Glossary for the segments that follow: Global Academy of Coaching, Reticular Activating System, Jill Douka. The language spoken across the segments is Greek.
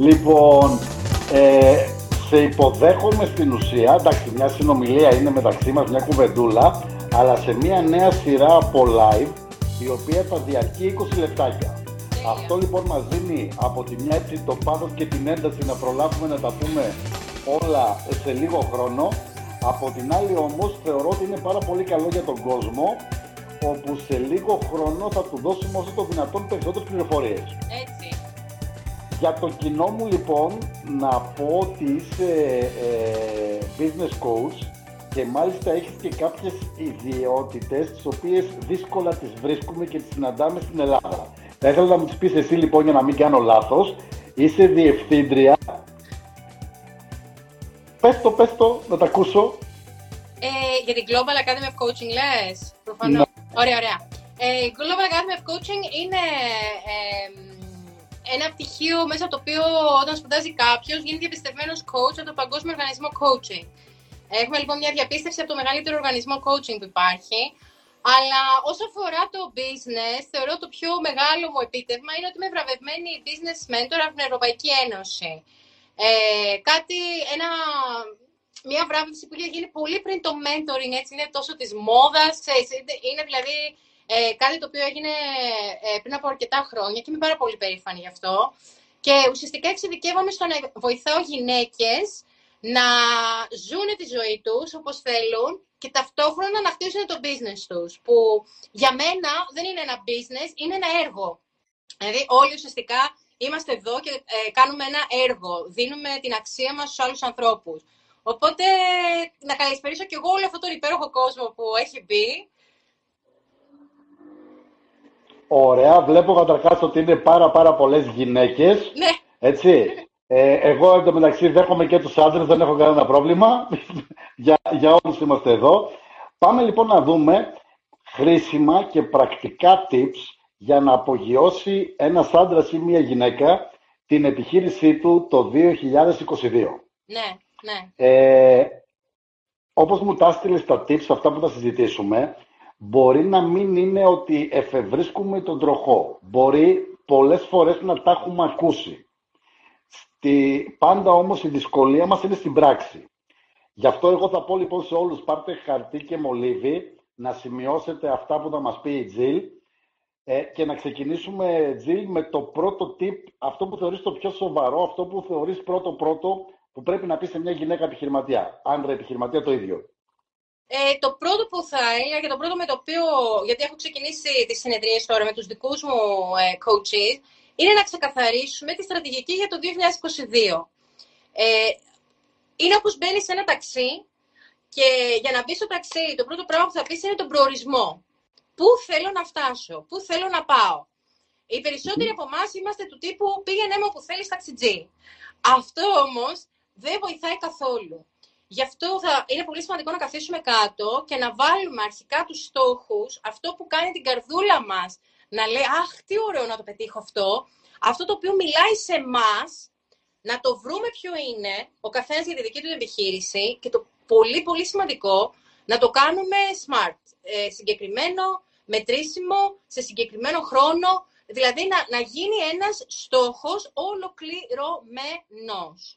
Λοιπόν, σε υποδέχομαι στην ουσία, εντάξει, μια συνομιλία είναι μεταξύ μας, μια κουβεντούλα, αλλά σε μια νέα σειρά από live, η οποία θα διαρκεί 20 λεπτάκια. Αυτό λοιπόν μας δίνει από τη μια έτσι το πάθος και την ένταση να προλάβουμε να τα πούμε όλα σε λίγο χρόνο. Από την άλλη όμως θεωρώ ότι είναι πάρα πολύ καλό για τον κόσμο, όπου σε λίγο χρόνο θα του δώσουμε όσο το δυνατόν περισσότερες πληροφορίες. Έτσι. Για το κοινό μου λοιπόν να πω ότι είσαι business coach και μάλιστα έχεις και κάποιες ιδιότητες τις οποίες δύσκολα τις βρίσκουμε και τις συναντάμε στην Ελλάδα. Θα ήθελα να μου τις πεις εσύ λοιπόν για να μην κάνω λάθος. Είσαι διευθύντρια. Πες το, να τα ακούσω. Για την Global Academy of Coaching λες, προφανώς. Ναι. Ωραία. Η Global Academy of Coaching είναι ένα πτυχίο μέσα από το οποίο όταν σπουδάζει κάποιος γίνεται διαπιστευμένος coach από το Παγκόσμιο Οργανισμό Coaching. Έχουμε λοιπόν μια διαπίστευση από το μεγαλύτερο οργανισμό coaching που υπάρχει. Αλλά όσο αφορά το business, θεωρώ το πιο μεγάλο μου επίτευγμα είναι ότι είμαι βραβευμένη business mentor από την Ευρωπαϊκή Ένωση. Μια βράβευση που είχε γίνει πολύ πριν το mentoring, έτσι, είναι τόσο της μόδας, είναι δηλαδή κάτι το οποίο έγινε πριν από αρκετά χρόνια και είμαι πάρα πολύ περήφανη γι' αυτό. Και ουσιαστικά εξειδικεύομαι στο να βοηθάω γυναίκες να ζουν τη ζωή τους όπως θέλουν και ταυτόχρονα να χτίσουν το business τους, που για μένα δεν είναι ένα business, είναι ένα έργο. Δηλαδή όλοι ουσιαστικά είμαστε εδώ και κάνουμε ένα έργο, δίνουμε την αξία μας στους άλλους ανθρώπους. Οπότε, να καλησπερίσω και εγώ όλο αυτόν τον υπέροχο κόσμο που έχει μπει. Ωραία. Βλέπω καταρχάς ότι είναι πάρα πολλές γυναίκες. Ναι. Έτσι. Εγώ εν τω μεταξύ δέχομαι και τους άντρες, δεν έχω κανένα πρόβλημα. για όλους είμαστε εδώ. Πάμε λοιπόν να δούμε χρήσιμα και πρακτικά tips για να απογειώσει ένας άντρας ή μία γυναίκα την επιχείρησή του το 2022. Ναι. Ναι. Όπως μου τα έστειλες τα tips, αυτά που θα συζητήσουμε, μπορεί να μην είναι ότι εφευρίσκουμε τον τροχό. Μπορεί πολλές φορές να τα έχουμε ακούσει. Πάντα όμως η δυσκολία μας είναι στην πράξη. Γι' αυτό εγώ θα πω λοιπόν σε όλους, πάρτε χαρτί και μολύβι, να σημειώσετε αυτά που θα μας πει η Τζιλ και να ξεκινήσουμε, Τζιλ, με το πρώτο tip, αυτό που θεωρείς το πιο σοβαρό, αυτό που θεωρείς πρώτο, που πρέπει να πει σε μια γυναίκα επιχειρηματία, άντρα επιχειρηματία το ίδιο. Το πρώτο που θα έλεγα και το πρώτο με το οποίο, γιατί έχω ξεκινήσει τις συνεδρίες τώρα με τους δικούς μου coaches, είναι να ξεκαθαρίσουμε τη στρατηγική για το 2022. Είναι όπως μπαίνεις σε ένα ταξί και για να μπεις στο ταξί, το πρώτο πράγμα που θα πεις είναι τον προορισμό. Πού θέλω να φτάσω, πού θέλω να πάω. Οι περισσότεροι από εμάς είμαστε του τύπου πήγαινε με όπου θέλεις ταξιτζή. Αυτό όμως δεν βοηθάει καθόλου. Γι' αυτό είναι πολύ σημαντικό να καθίσουμε κάτω και να βάλουμε αρχικά τους στόχους, αυτό που κάνει την καρδούλα μας να λέει «Αχ, τι ωραίο να το πετύχω αυτό», αυτό το οποίο μιλάει σε εμάς, να το βρούμε ποιο είναι, ο καθένας για τη δική του επιχείρηση και το πολύ πολύ σημαντικό, να το κάνουμε smart, συγκεκριμένο, μετρήσιμο, σε συγκεκριμένο χρόνο, δηλαδή να γίνει ένας στόχος ολοκληρωμένος.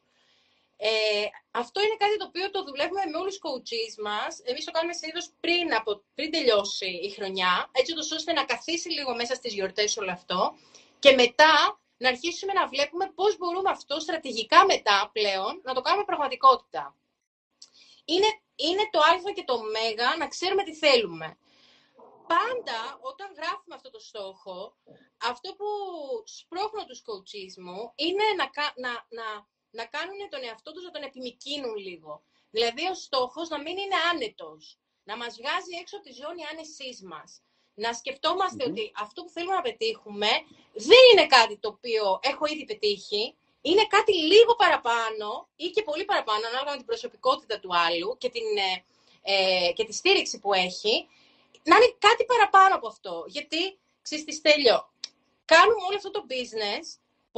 Αυτό είναι κάτι το οποίο το δουλεύουμε με όλους τους coaches μας. Εμείς το κάνουμε συνήθως πριν τελειώσει η χρονιά, έτσι ώστε να καθίσει λίγο μέσα στις γιορτές όλο αυτό και μετά να αρχίσουμε να βλέπουμε πώς μπορούμε αυτό στρατηγικά μετά πλέον να το κάνουμε πραγματικότητα. Είναι το α και το μέγα να ξέρουμε τι θέλουμε. Πάντα, όταν γράφουμε αυτό το στόχο, αυτό που σπρώχνω τους coaches μου είναι να κάνουν τον εαυτό τους, να τον επιμικρύνουν λίγο. Δηλαδή, ο στόχος να μην είναι άνετος, να μας βγάζει έξω από τη ζώνη άνεσής μας. Να σκεφτόμαστε ότι αυτό που θέλουμε να πετύχουμε δεν είναι κάτι το οποίο έχω ήδη πετύχει, είναι κάτι λίγο παραπάνω ή και πολύ παραπάνω, ανάλογα με την προσωπικότητα του άλλου και, και τη στήριξη που έχει, να είναι κάτι παραπάνω από αυτό, γιατί, ξέρεις τι στέλνω, κάνουμε όλο αυτό το business,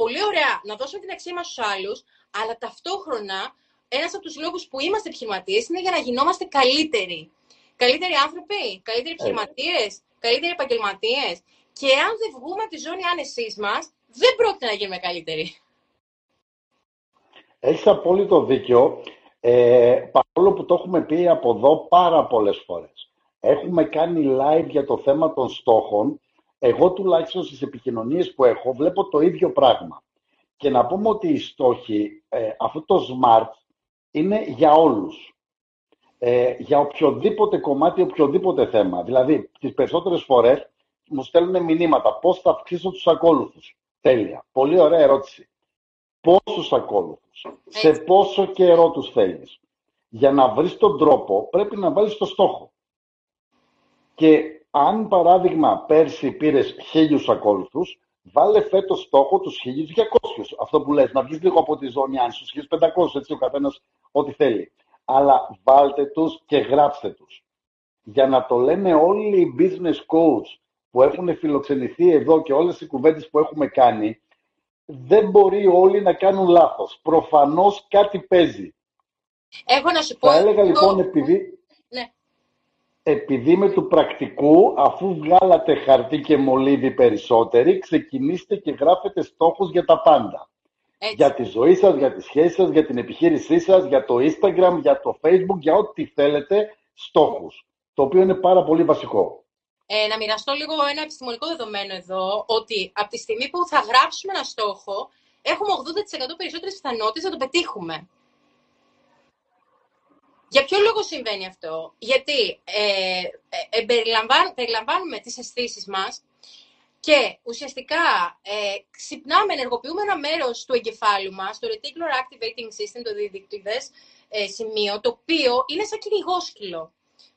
πολύ ωραία, να δώσουμε την αξία μας στους άλλους, αλλά ταυτόχρονα, ένας από τους λόγους που είμαστε επιχειρηματίες είναι για να γινόμαστε καλύτεροι. Καλύτεροι άνθρωποι, καλύτεροι επιχειρηματίες, καλύτεροι επαγγελματίες. Και αν δεν βγούμε από τη ζώνη άνεσής μας, δεν πρόκειται να γίνουμε καλύτεροι. Έχεις απόλυτο δίκιο, παρόλο που το έχουμε πει από εδώ πάρα πολλές φορές. Έχουμε κάνει live για το θέμα των στόχων. Εγώ τουλάχιστον στις επικοινωνίες που έχω βλέπω το ίδιο πράγμα. Και να πούμε ότι οι στόχοι, αυτό το SMART είναι για όλους. Για οποιοδήποτε κομμάτι, οποιοδήποτε θέμα. Δηλαδή, τις περισσότερες φορές μου στέλνουν μηνύματα. Πώς θα αυξήσω τους ακόλουθους. Τέλεια. Πολύ ωραία ερώτηση. Πόσους ακόλουθους, σε πόσο καιρό τους θέλεις. Για να βρεις τον τρόπο, πρέπει να βάλεις το στόχο. Και αν παράδειγμα πέρσι πήρες 1000 ακόλουθους, βάλε φέτος στόχο τους 1200. Αυτό που λες, να βγεις λίγο από τη ζώνη, αν στους 1500, έτσι ο καθένας ό,τι θέλει. Αλλά βάλτε τους και γράψτε τους. Για να το λένε όλοι οι business coach που έχουν φιλοξενηθεί εδώ και όλες οι κουβέντες που έχουμε κάνει, δεν μπορεί όλοι να κάνουν λάθος. Προφανώς κάτι παίζει. Έχω να σου πω... Θα έλεγα λοιπόν, επειδή με του πρακτικού, αφού βγάλατε χαρτί και μολύβι περισσότεροι, ξεκινήστε και γράφετε στόχους για τα πάντα. Έτσι. Για τη ζωή σας, για τη σχέση σας, για την επιχείρησή σας, για το Instagram, για το Facebook, για ό,τι θέλετε, στόχους. Το οποίο είναι πάρα πολύ βασικό. Να μοιραστώ λίγο ένα επιστημονικό δεδομένο εδώ, ότι από τη στιγμή που θα γράψουμε ένα στόχο, έχουμε 80% περισσότερες πιθανότητες να τον πετύχουμε. Για ποιο λόγο συμβαίνει αυτό? Γιατί περιλαμβάνουμε τις αισθήσεις μας και ουσιαστικά ξυπνάμε, ενεργοποιούμε ένα μέρος του εγκεφάλου μας, το Reticular Activating System, το διδυκτυδές σημείο, το οποίο είναι σαν κυνηγόσκυλο.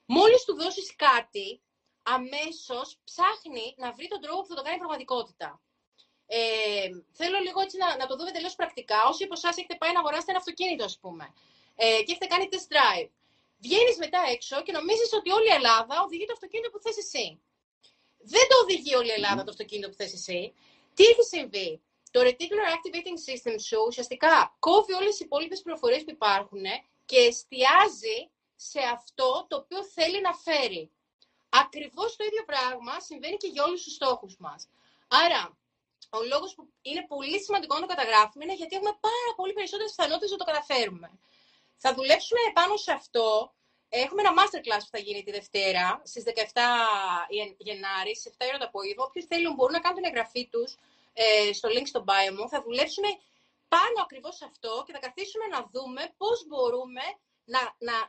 Μόλις του δώσεις κάτι, αμέσως ψάχνει να βρει τον τρόπο που θα το κάνει πραγματικότητα. Θέλω λίγο έτσι να το δούμε τελείως πρακτικά. Όσοι από εσάς έχετε πάει να αγοράσετε ένα αυτοκίνητο, ας πούμε, και έχετε κάνει test drive. Βγαίνεις μετά έξω και νομίζεις ότι όλη η Ελλάδα οδηγεί το αυτοκίνητο που θες εσύ. Δεν το οδηγεί όλη η Ελλάδα το αυτοκίνητο που θες εσύ. Τι έχει συμβεί? Το Reticular Activating System σου ουσιαστικά κόβει όλες τις υπόλοιπες πληροφορίες που υπάρχουν και εστιάζει σε αυτό το οποίο θέλει να φέρει. Ακριβώς το ίδιο πράγμα συμβαίνει και για όλους τους στόχους μας. Άρα, ο λόγος που είναι πολύ σημαντικό να το καταγράφουμε είναι γιατί έχουμε πάρα πολύ περισσότερες πιθανότητες να το καταφέρουμε. Θα δουλέψουμε πάνω σε αυτό. Έχουμε ένα masterclass που θα γίνει τη Δευτέρα, στις 17 Γενάρη, στις 7 ώρα το απόγευμα. Όποιοι θέλουν μπορούν να κάνουν την εγγραφή τους στο link στο bio μου. Θα δουλέψουμε πάνω ακριβώς σε αυτό και θα καθίσουμε να δούμε πώς μπορούμε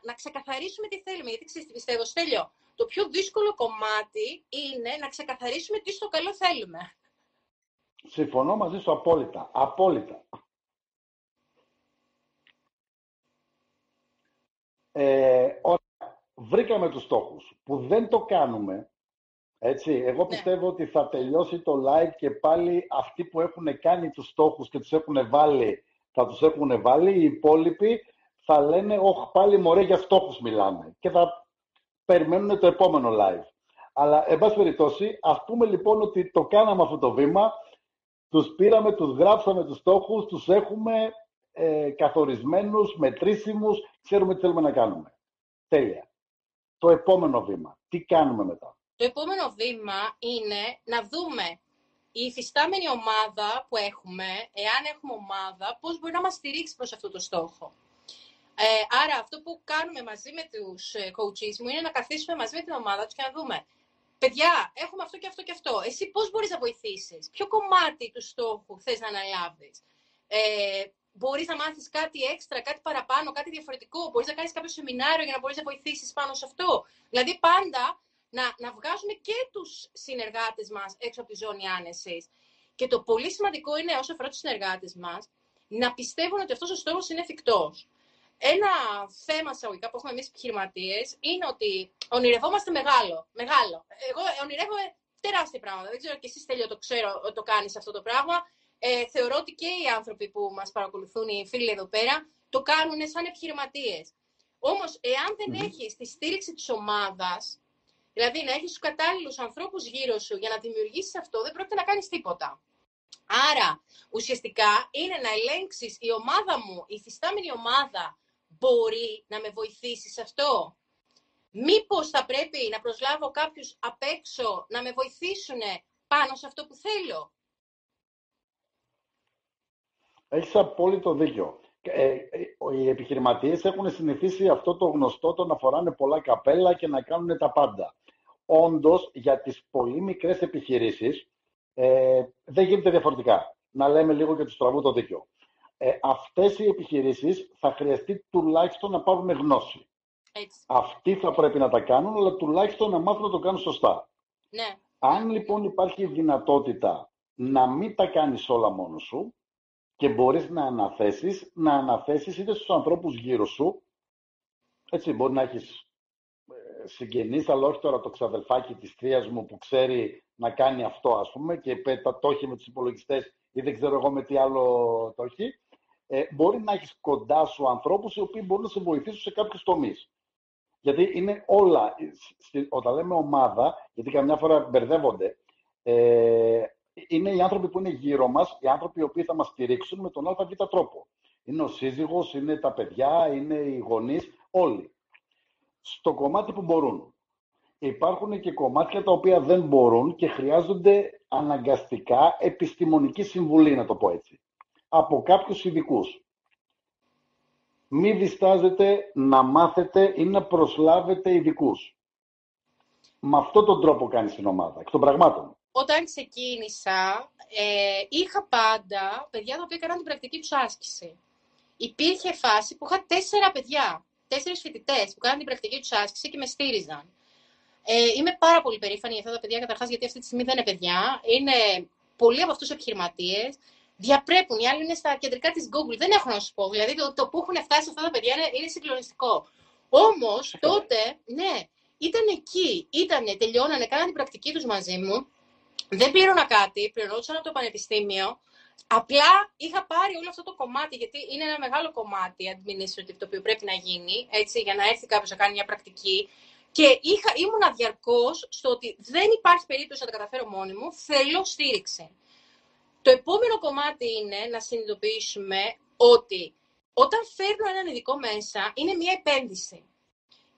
να ξεκαθαρίσουμε τι θέλουμε. Γιατί ξέρετε, πιστεύω, Στέλιο, το πιο δύσκολο κομμάτι είναι να ξεκαθαρίσουμε τι στο καλό θέλουμε. Συμφωνώ μαζί σου απόλυτα. Απόλυτα. Ωραία. Βρήκαμε τους στόχους που δεν το κάνουμε. Έτσι. Εγώ πιστεύω ότι θα τελειώσει το live και πάλι αυτοί που έχουν κάνει τους στόχους και τους έχουν βάλει, θα τους έχουν βάλει, οι υπόλοιποι θα λένε, όχ, πάλι μωρέ για στόχους μιλάμε. Και θα περιμένουν το επόμενο live. Αλλά, εν πάση περιπτώσει, ας πούμε λοιπόν ότι το κάναμε αυτό το βήμα, τους πήραμε, τους γράψαμε τους στόχους, τους έχουμε καθορισμένους, μετρήσιμους, ξέρουμε τι θέλουμε να κάνουμε. Τέλεια. Το επόμενο βήμα. Τι κάνουμε μετά? Το επόμενο βήμα είναι να δούμε η υφιστάμενη ομάδα που έχουμε, εάν έχουμε ομάδα, πώς μπορεί να μας στηρίξει προς αυτό το στόχο. Άρα αυτό που κάνουμε μαζί με τους coaches μου είναι να καθίσουμε μαζί με την ομάδα τους και να δούμε, παιδιά, έχουμε αυτό και αυτό και αυτό, εσύ πώς μπορείς να βοηθήσεις, ποιο κομμάτι του στόχου θες να αναλάβεις, μπορείς να μάθεις κάτι έξτρα, κάτι παραπάνω, κάτι διαφορετικό, μπορείς να κάνεις κάποιο σεμινάριο για να μπορείς να βοηθήσεις πάνω σε αυτό. Δηλαδή πάντα να βγάζουμε και τους συνεργάτες μας έξω από τη ζώνη άνεσης. Και το πολύ σημαντικό είναι όσο αφορά τους συνεργάτες μας, να πιστεύουν ότι αυτός ο στόχος είναι εφικτός. Ένα θέμα σαγωγικά που έχουμε εμείς επιχειρηματίες είναι ότι ονειρευόμαστε μεγάλο. Εγώ ονειρεύομαι τεράστια πράγματα. Δεν ξέρω και εσείς, Στέλιο, το ξέρω ότι το κάνεις αυτό το πράγμα. Θεωρώ ότι και οι άνθρωποι που μας παρακολουθούν, οι φίλοι εδώ πέρα, το κάνουν σαν επιχειρηματίες. Όμως, εάν δεν έχεις τη στήριξη της ομάδας, δηλαδή να έχεις τους κατάλληλους ανθρώπους γύρω σου για να δημιουργήσεις αυτό, δεν πρόκειται να κάνεις τίποτα. Άρα, ουσιαστικά, είναι να ελέγξεις η ομάδα μου, η υφιστάμενη ομάδα, μπορεί να με βοηθήσει σε αυτό. Μήπως θα πρέπει να προσλάβω κάποιους απ' έξω να με βοηθήσουν πάνω σε αυτό που θέλω. Έχεις απόλυτο δίκιο. Οι επιχειρηματίες έχουν συνηθίσει αυτό το γνωστό, το να φοράνε πολλά καπέλα και να κάνουν τα πάντα. Όντως, για τις πολύ μικρές επιχειρήσεις δεν γίνεται διαφορετικά. Να λέμε λίγο και του στραβού το δίκιο. Αυτές οι επιχειρήσεις θα χρειαστεί τουλάχιστον να πάρουν γνώση. Έτσι. Αυτοί θα πρέπει να τα κάνουν, αλλά τουλάχιστον να μάθουν να το κάνουν σωστά. Ναι. Αν λοιπόν υπάρχει δυνατότητα να μην τα κάνεις όλα μόνος σου και μπορείς να αναθέσεις, είτε στους ανθρώπους γύρω σου, έτσι, μπορεί να έχεις συγγενείς, αλλά όχι τώρα το ξαδελφάκι της θείας μου που ξέρει να κάνει αυτό, ας πούμε, και το έχει με τους υπολογιστές ή δεν ξέρω εγώ με τι άλλο το έχει. Μπορεί να έχεις κοντά σου ανθρώπους οι οποίοι μπορούν να σε βοηθήσουν σε κάποιους τομείς. Γιατί είναι όλα, όταν λέμε ομάδα, γιατί καμιά φορά μπερδεύονται, είναι οι άνθρωποι που είναι γύρω μας, οι άνθρωποι οι οποίοι θα μας στηρίξουν με τον ΑΒ τρόπο. Είναι ο σύζυγος, είναι τα παιδιά, είναι οι γονείς, όλοι. Στο κομμάτι που μπορούν. Υπάρχουν και κομμάτια τα οποία δεν μπορούν και χρειάζονται αναγκαστικά επιστημονική συμβουλή, να το πω έτσι, από κάποιους ειδικούς. Μην διστάζετε να μάθετε ή να προσλάβετε ειδικούς. Με αυτόν τον τρόπο κάνεις την ομάδα, εκ των πραγμάτων. Όταν ξεκίνησα, είχα πάντα παιδιά τα οποία έκαναν την πρακτική τους άσκηση. Υπήρχε φάση που είχα 4 παιδιά, 4 φοιτητές που κάναν την πρακτική τους άσκηση και με στήριζαν. Είμαι πάρα πολύ περήφανη για αυτά τα παιδιά, καταρχάς γιατί αυτή τη στιγμή δεν είναι παιδιά. Είναι πολλοί από αυτούς επιχειρηματίες. Διαπρέπουν, οι άλλοι είναι στα κεντρικά της Google. Δεν έχω να σου πω. Δηλαδή το που έχουν φτάσει αυτά τα παιδιά είναι συγκλονιστικό. Όμως τότε, ναι, ήταν εκεί. Τελειώνανε, κάνανε την πρακτική τους μαζί μου. Δεν πλήρωνα κάτι, πληρώνονταν από το πανεπιστήμιο. Απλά είχα πάρει όλο αυτό το κομμάτι, γιατί είναι ένα μεγάλο κομμάτι administrative το οποίο πρέπει να γίνει, έτσι, για να έρθει κάποιος να κάνει μια πρακτική. Και ήμουνα διαρκώς στο ότι δεν υπάρχει περίπτωση να τα καταφέρω μόνη μου. Θέλω στήριξη. Το επόμενο κομμάτι είναι να συνειδητοποιήσουμε ότι όταν φέρνω έναν ειδικό μέσα, είναι μια επένδυση.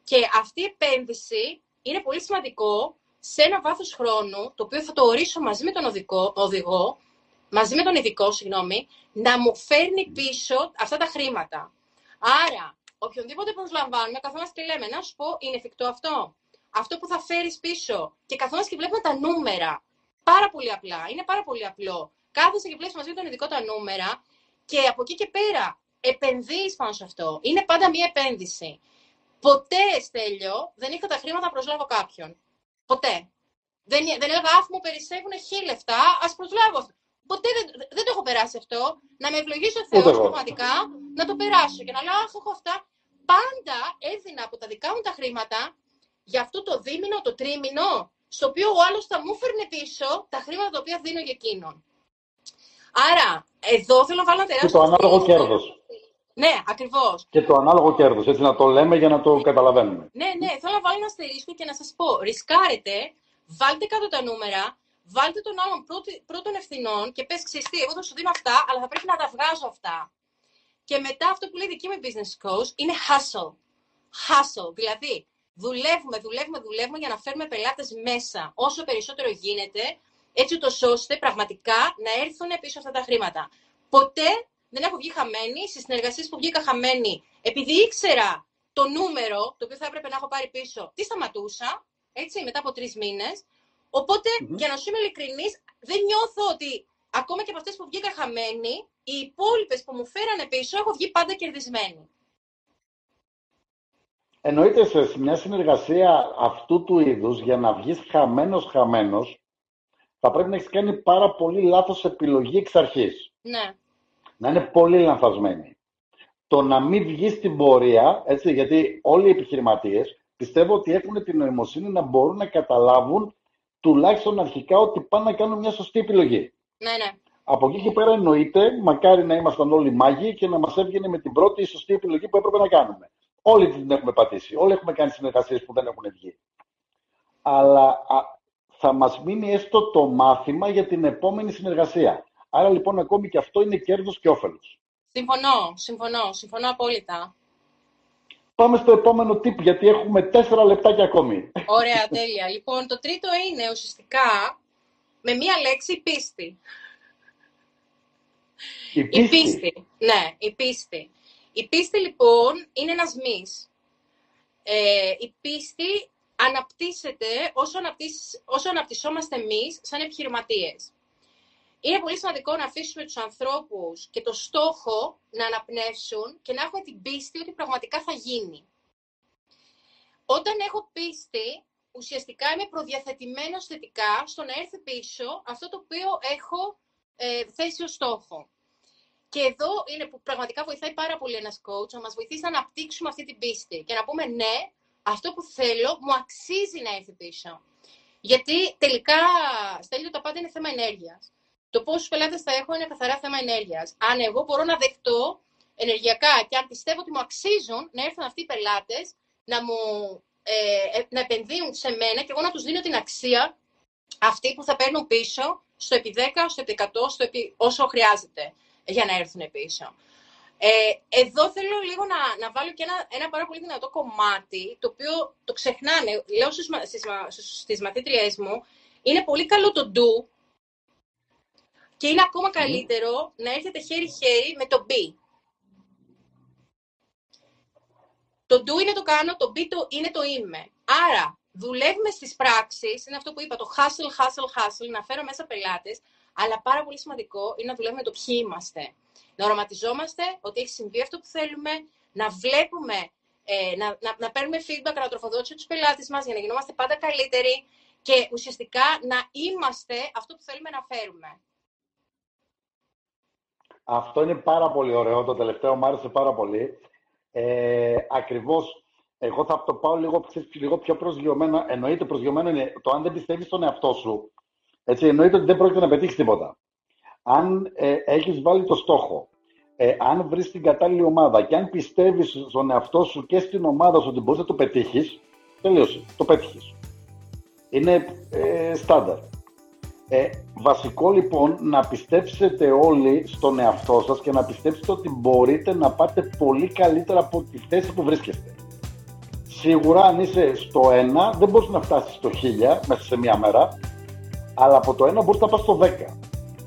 Και αυτή η επένδυση είναι πολύ σημαντικό σε ένα βάθος χρόνου, το οποίο θα το ορίσω μαζί με τον οδηγό, μαζί με τον ειδικό, να μου φέρνει πίσω αυτά τα χρήματα. Άρα, οποιονδήποτε προσλαμβάνουμε, καθόμαστε και λέμε, να σου πω, είναι εφικτό αυτό. Αυτό που θα φέρεις πίσω. Και καθόμαστε και βλέπουμε τα νούμερα. Πάρα πολύ απλά. Είναι πάρα πολύ απλό. Κάθεσαι και βλέπεις μαζί με τον ειδικό τα νούμερα και από εκεί και πέρα επενδύεις πάνω σε αυτό. Είναι πάντα μία επένδυση. Ποτέ, Στέλιο, δεν είχα τα χρήματα να προσλάβω κάποιον. Ποτέ. Δεν έλεγα, αφού μου περισσεύουν 1.000 λεφτά, ας προσλάβω. Ποτέ δεν το έχω περάσει αυτό. Να με ευλογήσει ο Θεός πραγματικά, να το περάσω και να λέω, αχ, έχω αυτά. Πάντα έδινα από τα δικά μου τα χρήματα για αυτό το δίμηνο, το τρίμηνο, στο οποίο ο άλλος θα μου φέρνει πίσω τα χρήματα τα οποία δίνω για εκείνον. Άρα, εδώ θέλω να βάλω ένα τεράστιο. Και το ανάλογο κέρδος. Ναι, ακριβώς. Και το ανάλογο κέρδος, έτσι να το λέμε για να το καταλαβαίνουμε. Ναι, ναι, θέλω να βάλω ένα αστερίσκο και να σας πω: ρισκάρετε, βάλτε κάτω τα νούμερα, βάλτε τον άλλον πρώτων ευθυνών και πες, ξέρεις τι, εγώ θα σου δίνω αυτά, αλλά θα πρέπει να τα βγάζω αυτά. Και μετά αυτό που λέει δική μου business coach είναι hustle. Hustle, δηλαδή δουλεύουμε για να φέρουμε πελάτες μέσα όσο περισσότερο γίνεται, έτσι ώστε πραγματικά να έρθουν πίσω αυτά τα χρήματα. Ποτέ δεν έχω βγει χαμένη. Στις συνεργασίες που βγήκα χαμένη, επειδή ήξερα το νούμερο το οποίο θα έπρεπε να έχω πάρει πίσω, τη σταματούσα, έτσι, μετά από 3 μήνες. Οπότε, για να σου είμαι ειλικρινής, δεν νιώθω ότι ακόμα και από αυτές που βγήκα χαμένη, οι υπόλοιπες που μου φέρανε πίσω, έχω βγει πάντα κερδισμένη. Εννοείται, σε μια συνεργασία αυτού του είδους, για να βγεις χαμένος, θα πρέπει να έχεις κάνει πάρα πολύ λάθος επιλογή εξ αρχής. Ναι. Να είναι πολύ λανθασμένη. Το να μην βγει στην πορεία, έτσι, γιατί όλοι οι επιχειρηματίες πιστεύω ότι έχουν την νοημοσύνη να μπορούν να καταλάβουν τουλάχιστον αρχικά ότι πάνε να κάνουν μια σωστή επιλογή. Ναι, ναι. Από εκεί και πέρα εννοείται, μακάρι να ήμασταν όλοι μάγοι και να μας έβγαινε με την πρώτη η σωστή επιλογή που έπρεπε να κάνουμε. Όλοι την έχουμε πατήσει. Όλοι έχουμε κάνει συνεργασίες που δεν έχουν βγει. Αλλά θα μας μείνει έστω το μάθημα για την επόμενη συνεργασία. Άρα λοιπόν ακόμη και αυτό είναι κέρδος και όφελος. Συμφωνώ απόλυτα. Πάμε στο επόμενο tip, γιατί έχουμε 4 λεπτάκια ακόμη. Ωραία, τέλεια. Λοιπόν, το τρίτο είναι ουσιαστικά με μία λέξη πίστη. Η πίστη. Ναι, η πίστη. Η πίστη λοιπόν είναι ένας μυς. Η πίστη αναπτύσσεται όσο αναπτυσσόμαστε εμείς σαν επιχειρηματίες. Είναι πολύ σημαντικό να αφήσουμε τους ανθρώπους και το στόχο να αναπνεύσουν και να έχουμε την πίστη ότι πραγματικά θα γίνει. Όταν έχω πίστη, ουσιαστικά είμαι προδιαθετημένος θετικά στο να έρθει πίσω αυτό το οποίο έχω θέσει ως στόχο. Και εδώ είναι που πραγματικά βοηθάει πάρα πολύ ένας coach να μας βοηθήσει να αναπτύξουμε αυτή την πίστη και να πούμε ναι, αυτό που θέλω μου αξίζει να έρθει πίσω. Γιατί τελικά, Στέλιο, τα πάντα είναι θέμα ενέργειας. Το πόσους πελάτες θα έχω είναι καθαρά θέμα ενέργειας. Αν εγώ μπορώ να δεχτώ ενεργειακά και αν πιστεύω ότι μου αξίζουν να έρθουν αυτοί οι πελάτες, να επενδύουν σε μένα και εγώ να τους δίνω την αξία αυτή που θα παίρνουν πίσω στο επί 10, στο επί 100, όσο χρειάζεται για να έρθουν πίσω. Εδώ θέλω λίγο να βάλω και ένα πάρα πολύ δυνατό κομμάτι, το οποίο το ξεχνάνε, λέω στις μαθήτριές μου, είναι πολύ καλό το do και είναι ακόμα καλύτερο να έρθετε χέρι-χέρι με το be. Το do είναι το κάνω, το be είναι το είμαι. Άρα, δουλεύουμε στις πράξεις, είναι αυτό που είπα, το hustle, να φέρω μέσα πελάτες, αλλά πάρα πολύ σημαντικό είναι να δουλεύουμε το ποιοι είμαστε. Να οραματιζόμαστε ότι έχει συμβεί αυτό που θέλουμε, να βλέπουμε, να παίρνουμε feedback, να τροφοδότησε τους πελάτες μας για να γινόμαστε πάντα καλύτεροι και ουσιαστικά να είμαστε αυτό που θέλουμε να φέρουμε. Αυτό είναι πάρα πολύ ωραίο, το τελευταίο μου άρεσε πάρα πολύ. Ακριβώς, εγώ θα το πάω λίγο πιο προσγειωμένο. Εννοείται, προσγειωμένο είναι το αν δεν πιστεύεις στον εαυτό σου. Έτσι, εννοείται ότι δεν πρόκειται να πετύχεις τίποτα. Αν έχεις βάλει το στόχο, αν βρεις την κατάλληλη ομάδα και αν πιστεύεις στον εαυτό σου και στην ομάδα σου ότι μπορείς να το πετύχεις, τελείωσε, το πέτυχες. Είναι στάνταρ. Βασικό λοιπόν να πιστέψετε όλοι στον εαυτό σας και να πιστέψετε ότι μπορείτε να πάτε πολύ καλύτερα από τη θέση που βρίσκεστε. Σίγουρα αν είσαι στο 1 δεν μπορείς να φτάσεις στο 1000 μέσα σε μία μέρα, αλλά από το 1 μπορείς να πας στο 10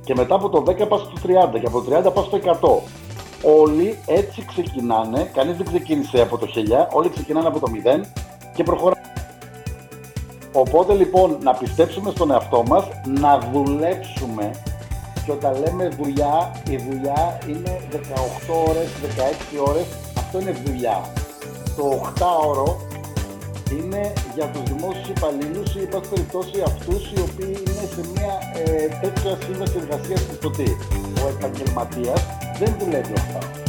και μετά από το 10 πας στο 30 και από το 30 πας στο 100. Όλοι έτσι ξεκινάνε, κανείς δεν ξεκίνησε από το 1000, όλοι ξεκινάνε από το 0 και προχωράνε. Οπότε λοιπόν να πιστέψουμε στον εαυτό μας, να δουλέψουμε και όταν λέμε δουλειά, η δουλειά είναι 18 ώρες, 16 ώρες, αυτό είναι δουλειά. Το 8ωρο είναι για τους δημόσιους υπαλλήλους ή υπάρχει περιπτώσει αυτούς οι οποίοι είναι σε μια τέτοια σύμβαση εργασίας πιστωτή. Ο επαγγελματίας δεν δουλεύει 8.